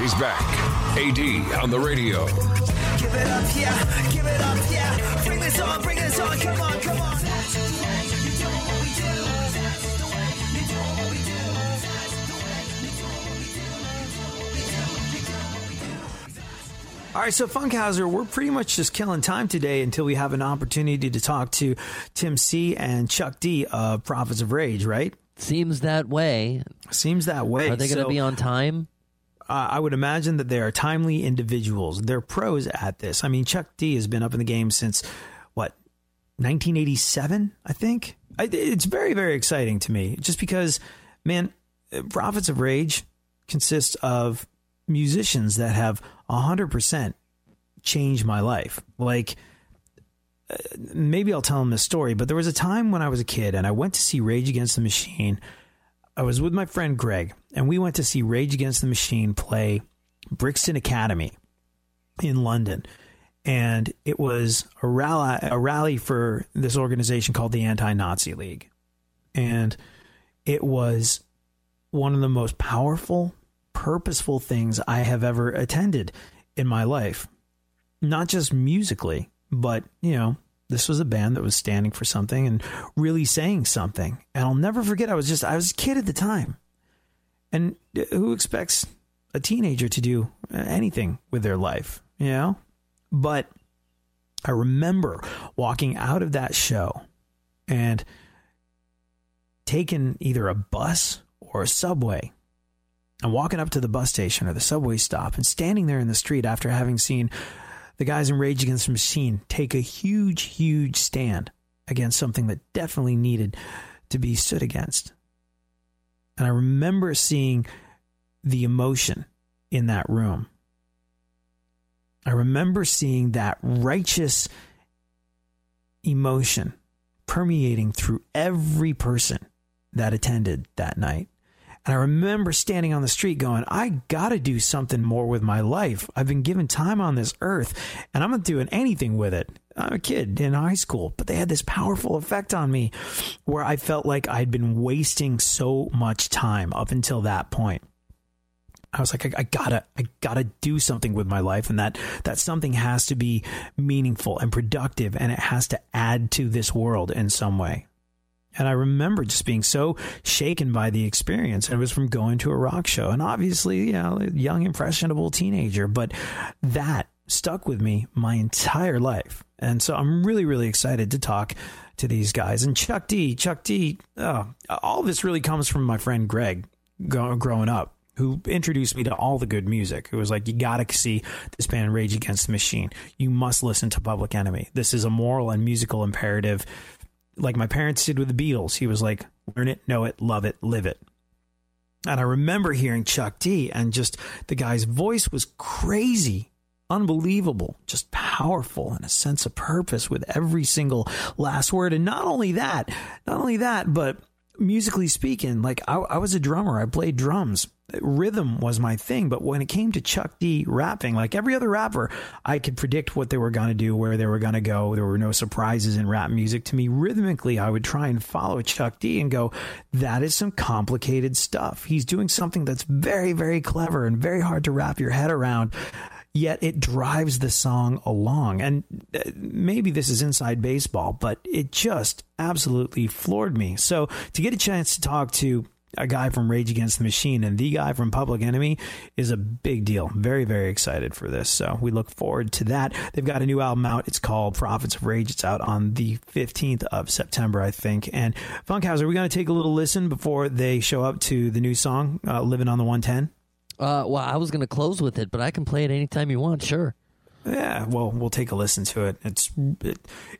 He's back. AD on the radio. Give it up, yeah. Give it up, yeah. Bring this on, bring this on. Come on, come on. That's the way you do what we do. That's the way you do what we do. That's the way you do what we do. All right, so Funkhauser, we're pretty much just killing time today until we have an opportunity to talk to Tim C. and Chuck D. of Prophets of Rage, right? Seems that way. Seems that way. Are they going to be on time? I would imagine that they are timely individuals. They're pros at this. I mean, Chuck D has been up in the game since, what, 1987, I think? It's very, very exciting to me just because, man, Prophets of Rage consists of musicians that have 100% changed my life. Like, maybe I'll tell them this story, but there was a time when I was a kid and I went to see Rage Against the Machine. I was with my friend Greg, and we went to see Rage Against the Machine play Brixton Academy in London. And it was a rally for this organization called the Anti-Nazi League. And it was one of the most powerful, purposeful things I have ever attended in my life. Not just musically, but, you know, this was a band that was standing for something and really saying something. And I'll never forget, I was a kid at the time. And who expects a teenager to do anything with their life, you know? But I remember walking out of that show and taking either a bus or a subway and walking up to the bus station or the subway stop and standing there in the street after having seen the guys in Rage Against the Machine take a huge, huge stand against something that definitely needed to be stood against. And I remember seeing the emotion in that room. I remember seeing that righteous emotion permeating through every person that attended that night. And I remember standing on the street going, I got to do something more with my life. I've been given time on this earth and I'm not doing anything with it. I'm a kid in high school, but they had this powerful effect on me where I felt like I'd been wasting so much time up until that point. I was like, I gotta do something with my life. And that something has to be meaningful and productive. And it has to add to this world in some way. And I remember just being so shaken by the experience. It was from going to a rock show. And obviously, you know, a young, impressionable teenager. But that stuck with me my entire life. And so I'm really, really excited to talk to these guys. And Chuck D, all this really comes from my friend Greg growing up, who introduced me to all the good music. It was like, you got to see this band Rage Against the Machine. You must listen to Public Enemy. This is a moral and musical imperative. Like my parents did with the Beatles. He was like, learn it, know it, love it, live it. And I remember hearing Chuck D and just the guy's voice was crazy, unbelievable, just powerful and a sense of purpose with every single last word. And not only that, but musically speaking, like I was a drummer. I played drums. Rhythm was my thing. But when it came to Chuck D rapping, like every other rapper, I could predict what they were going to do, where they were going to go. There were no surprises in rap music to me. Rhythmically, I would try and follow Chuck D and go, that is some complicated stuff. He's doing something that's very, very clever and very hard to wrap your head around. Yet it drives the song along. And maybe this is inside baseball, but it just absolutely floored me. So to get a chance to talk to a guy from Rage Against the Machine and the guy from Public Enemy is a big deal. Very, very excited for this. So we look forward to that. They've got a new album out. It's called Prophets of Rage. It's out on the 15th of September, I think. And Funkhauser, we're going to take a little listen before they show up to the new song, Living on the 110. Well, I was going to close with it, but I can play it anytime you want. Sure. yeah, well, we'll take a listen to it.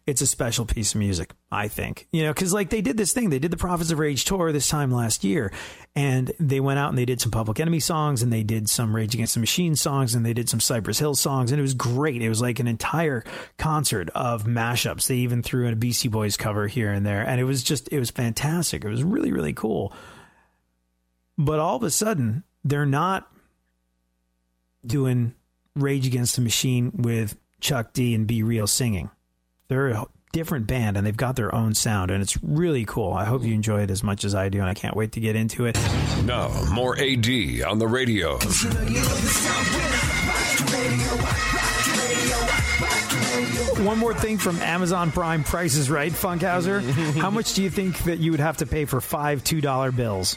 It's a special piece of music, I think, you know, because like they did this thing. They did the Prophets of Rage tour this time last year, and they went out and they did some Public Enemy songs, and they did some Rage Against the Machine songs, and they did some Cypress Hill songs. And it was great. It was like an entire concert of mashups. They even threw in a Beastie Boys cover here and there. And it was fantastic. It was really, really cool. But all of a sudden, they're not doing Rage Against the Machine with Chuck D and B-Real singing. They're a different band, and they've got their own sound, and it's really cool. I hope you enjoy it as much as I do, and I can't wait to get into it. Now, more AD on the radio. One more thing from Amazon Prime prices, right, Funkhauser? How much do you think that you would have to pay for five $2 bills?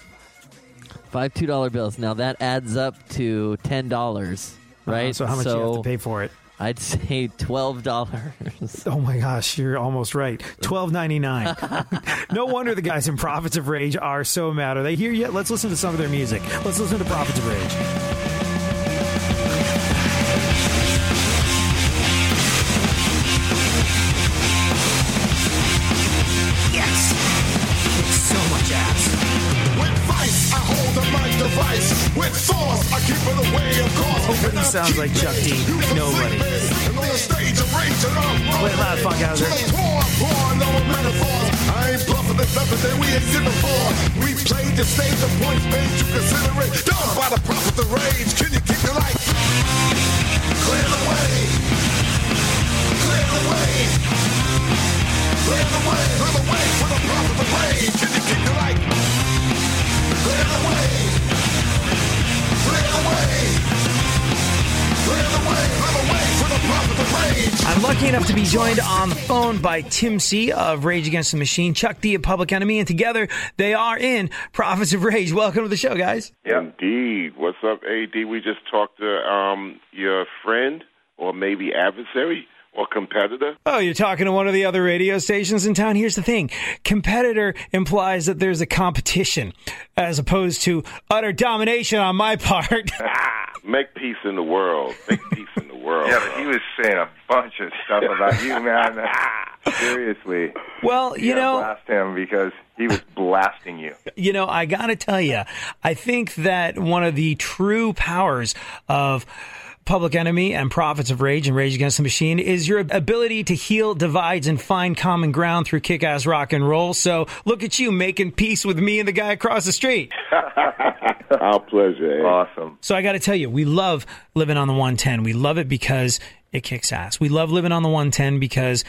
Five $2 bills. Now, that adds up to $10. Right? So how much do you have to pay for it? I'd say $12. Oh my gosh, you're almost right. $12.99. No wonder the guys in Prophets of Rage are so mad. Are they here yet? Let's listen to some of their music. Let's listen to Prophets of Rage. With force, I keep it away, of course. Nobody sounds like Chuck D. Nobody. Play it loud, Funkhauser. I ain't bluffing this nothing that we ain't did before. We played the stage, the points made, you consider it done by the Prophets of Rage. Can you keep the light? Clear the way. Clear the way. Clear the way. Clear the way for the Prophets of Rage. Can you keep the light? Clear the way. I'm lucky enough to be joined on the phone by Tim C of Rage Against the Machine, Chuck D of Public Enemy, and together they are in Prophets of Rage. Welcome to the show, guys. Indeed. What's up, AD? We just talked to your friend, or maybe adversary, or competitor? Oh, you're talking to one of the other radio stations in town? Here's the thing. Competitor implies that there's a competition, as opposed to utter domination on my part. Make peace in the world. Make peace in the world. Yeah, but he was saying a bunch of stuff about you, man. Seriously. Well, you know, blast him because he was blasting you. You know, I got to tell you, I think that one of the true powers of Public Enemy and Prophets of Rage and Rage Against the Machine is your ability to heal divides and find common ground through kick-ass rock and roll. So look at you making peace with me and the guy across the street. Our pleasure. Awesome. So I got to tell you, we love Living on the 110. We love it because it kicks ass. We love Living on the 110 because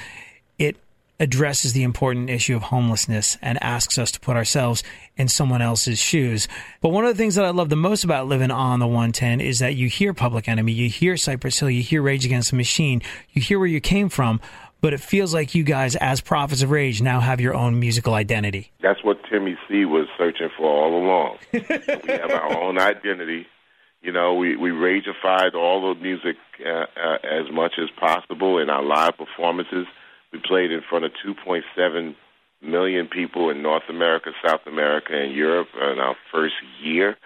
it addresses the important issue of homelessness and asks us to put ourselves in someone else's shoes. But one of the things that I love the most about Living on the 110 is that you hear Public Enemy, you hear Cypress Hill, you hear Rage Against the Machine, you hear where you came from, but it feels like you guys, as Prophets of Rage, now have your own musical identity. That's what Timmy C was searching for all along. We have our own identity. You know, we rageified all the music as much as possible in our live performances. We played in front of 2.7 million people in North America, South America, and Europe in our first year.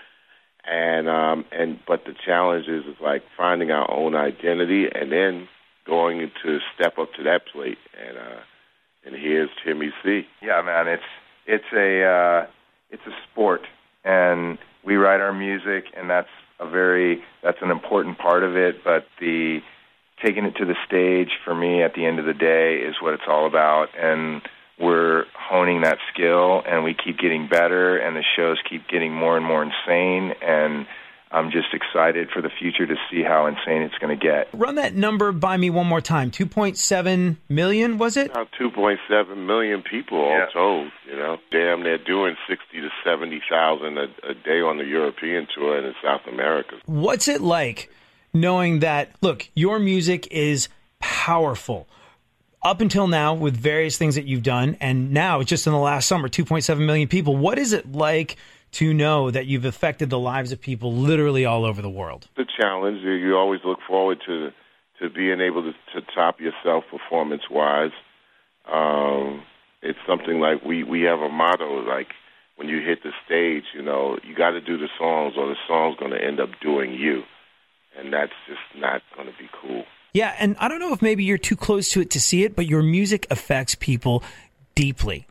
But the challenge is like finding our own identity and then going to step up to that plate. And here's Timmy C. Yeah, man, it's a sport, and we write our music, and that's an important part of it. But taking it to the stage, for me, at the end of the day, is what it's all about. And we're honing that skill, and we keep getting better, and the shows keep getting more and more insane. And I'm just excited for the future to see how insane it's going to get. Run that number by me one more time. 2.7 million, was it? 2.7 million people all told, you know. Damn, they're doing 60 to 70,000 a day on the European tour and in South America. What's it like knowing that, look, your music is powerful up until now with various things that you've done, and now just in the last summer, 2.7 million people. What is it like to know that you've affected the lives of people literally all over the world? The challenge, you always look forward to being able to top yourself performance-wise. It's something like we have a motto, like when you hit the stage, you know, you got to do the songs or the song's going to end up doing you. And that's just not going to be cool. Yeah, and I don't know if maybe you're too close to it to see it, but your music affects people deeply.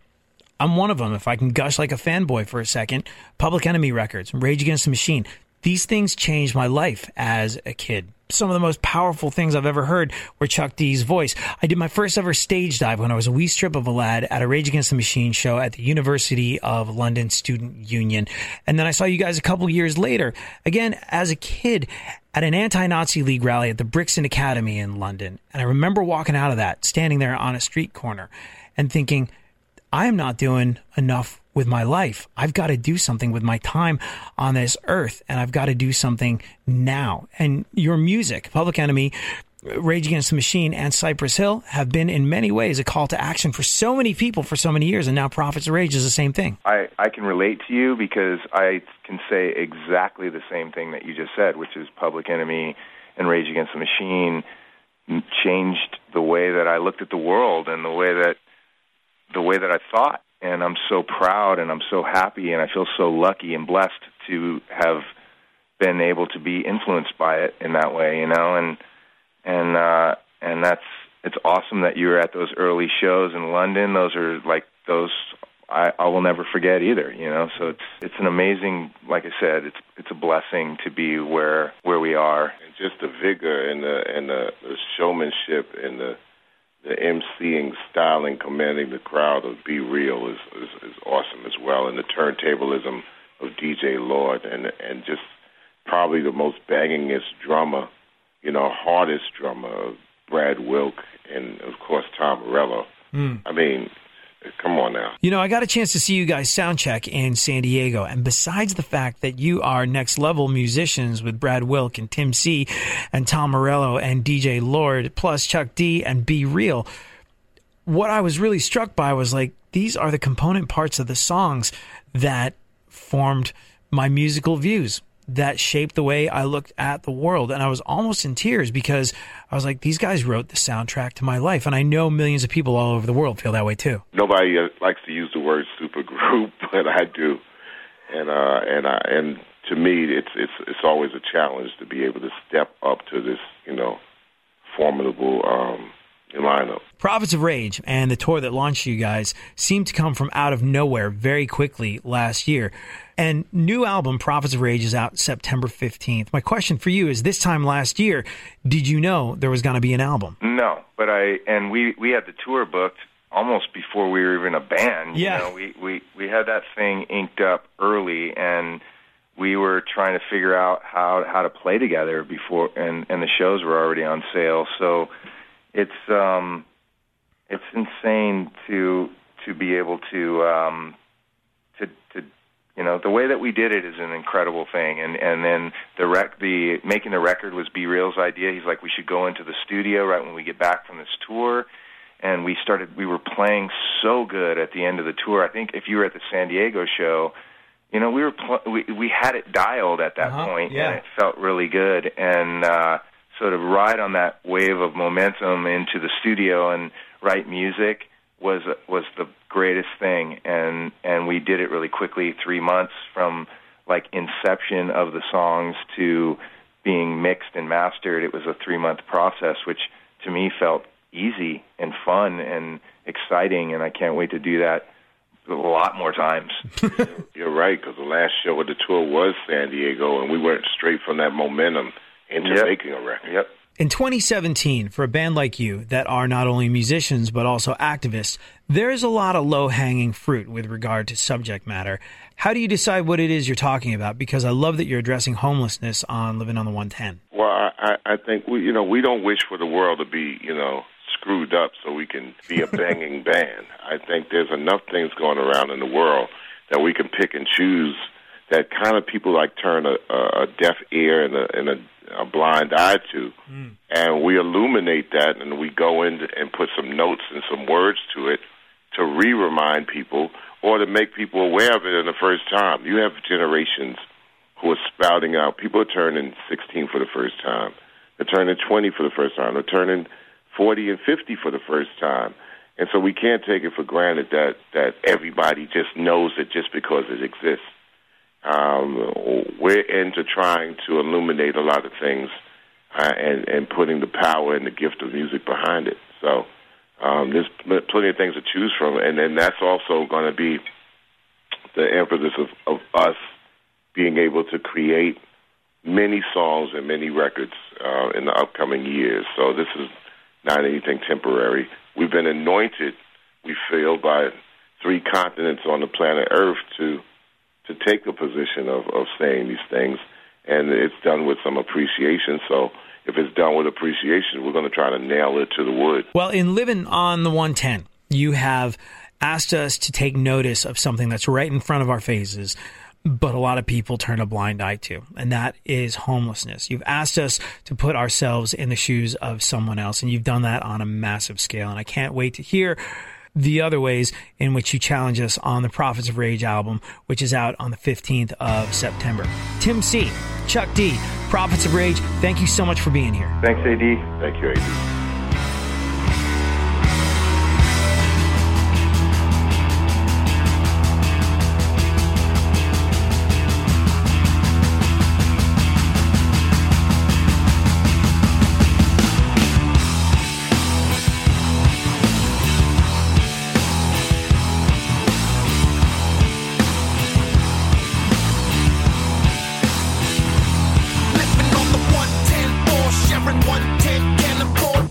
I'm one of them. If I can gush like a fanboy for a second, Public Enemy records, Rage Against the Machine. These things changed my life as a kid. Some of the most powerful things I've ever heard were Chuck D's voice. I did my first ever stage dive when I was a wee strip of a lad at a Rage Against the Machine show at the University of London Student Union. And then I saw you guys a couple years later, again, as a kid, at an Anti-Nazi League rally at the Brixton Academy in London. And I remember walking out of that, standing there on a street corner and thinking, I'm not doing enough with my life. I've got to do something with my time on this earth, and I've got to do something now. And your music, Public Enemy, Rage Against the Machine, and Cypress Hill have been in many ways a call to action for so many people for so many years, and now Prophets of Rage is the same thing. I can relate to you because I can say exactly the same thing that you just said, which is Public Enemy and Rage Against the Machine changed the way that I looked at the world and the way that I thought. And I'm so proud and I'm so happy and I feel so lucky and blessed to have been able to be influenced by it in that way, you know, and that's, it's awesome that you were at those early shows in London. Those are like those I will never forget either, you know. So it's an amazing, like I said, it's a blessing to be where we are. And just the vigor and the showmanship and the MCing style and commanding the crowd of B-Real is awesome as well, and the turntablism of DJ Lord and just probably the most bangingest drummer, you know, hardest drummer, Brad Wilk, and of course Tom Morello. Mm. I mean, come on now. You know, I got a chance to see you guys soundcheck in San Diego, and besides the fact that you are next-level musicians with Brad Wilk and Tim C and Tom Morello and DJ Lord, plus Chuck D and B-Real, what I was really struck by was, like, these are the component parts of the songs that formed my musical views, that shaped the way I looked at the world. And I was almost in tears because I was like, these guys wrote the soundtrack to my life. And I know millions of people all over the world feel that way too. Nobody likes to use the word supergroup, but I do. And to me, it's always a challenge to be able to step up to this, you know, formidable lineup. Prophets of Rage and the tour that launched you guys seemed to come from out of nowhere very quickly last year. And new album Prophets of Rage is out September 15th. My question for you is, this time last year, did you know there was going to be an album? No, but we had the tour booked almost before we were even a band. Yeah. You know, we had that thing inked up early, and we were trying to figure out how to play together before, and the shows were already on sale, so it's insane to be able to you know, the way that we did it is an incredible thing. And then the making the record was B-Real's idea. He's like, we should go into the studio right when we get back from this tour. And we were playing so good at the end of the tour. I think if you were at the San Diego show, you know, we had it dialed at that point, yeah. And it felt really good. And so to ride on that wave of momentum into the studio and write music was the greatest thing, and we did it really quickly. 3 months from like inception of the songs to being mixed and mastered, it was a 3-month process, which to me felt easy and fun and exciting, and I can't wait to do that a lot more times. You're right, because the last show of the tour was San Diego, and we went straight from that momentum into making a record. Yep. In 2017, for a band like you that are not only musicians but also activists, there's a lot of low-hanging fruit with regard to subject matter. How do you decide what it is you're talking about? Because I love that you're addressing homelessness on Living on the 110. Well, I think we don't wish for the world to be, you know, screwed up so we can be a banging band. I think there's enough things going around in the world that we can pick and choose that kind of people like turn a deaf ear and a blind eye to, and we illuminate that, and we go in and put some notes and some words to it to remind people or to make people aware of it in the first time. You have generations who are spouting out. People are turning 16 for the first time. They're turning 20 for the first time. They're turning 40 and 50 for the first time. And so we can't take it for granted that everybody just knows it just because it exists. We're into trying to illuminate a lot of things and putting the power and the gift of music behind it. So there's plenty of things to choose from, and then that's also going to be the emphasis of us being able to create many songs and many records in the upcoming years. So this is not anything temporary. We've been anointed, we feel, by three continents on the planet Earth to take a position of saying these things, and it's done with some appreciation. So if it's done with appreciation, we're going to try to nail it to the wood. Well, in Living on the 110, you have asked us to take notice of something that's right in front of our faces, but a lot of people turn a blind eye to, and that is homelessness. You've asked us to put ourselves in the shoes of someone else, and you've done that on a massive scale, and I can't wait to hear the other ways in which you challenge us on the Prophets of Rage album, which is out on the 15th of September. Tim C., Chuck D., Prophets of Rage, thank you so much for being here. Thanks, AD. Thank you, AD. Living on the 110, 4, sharing 110, can afford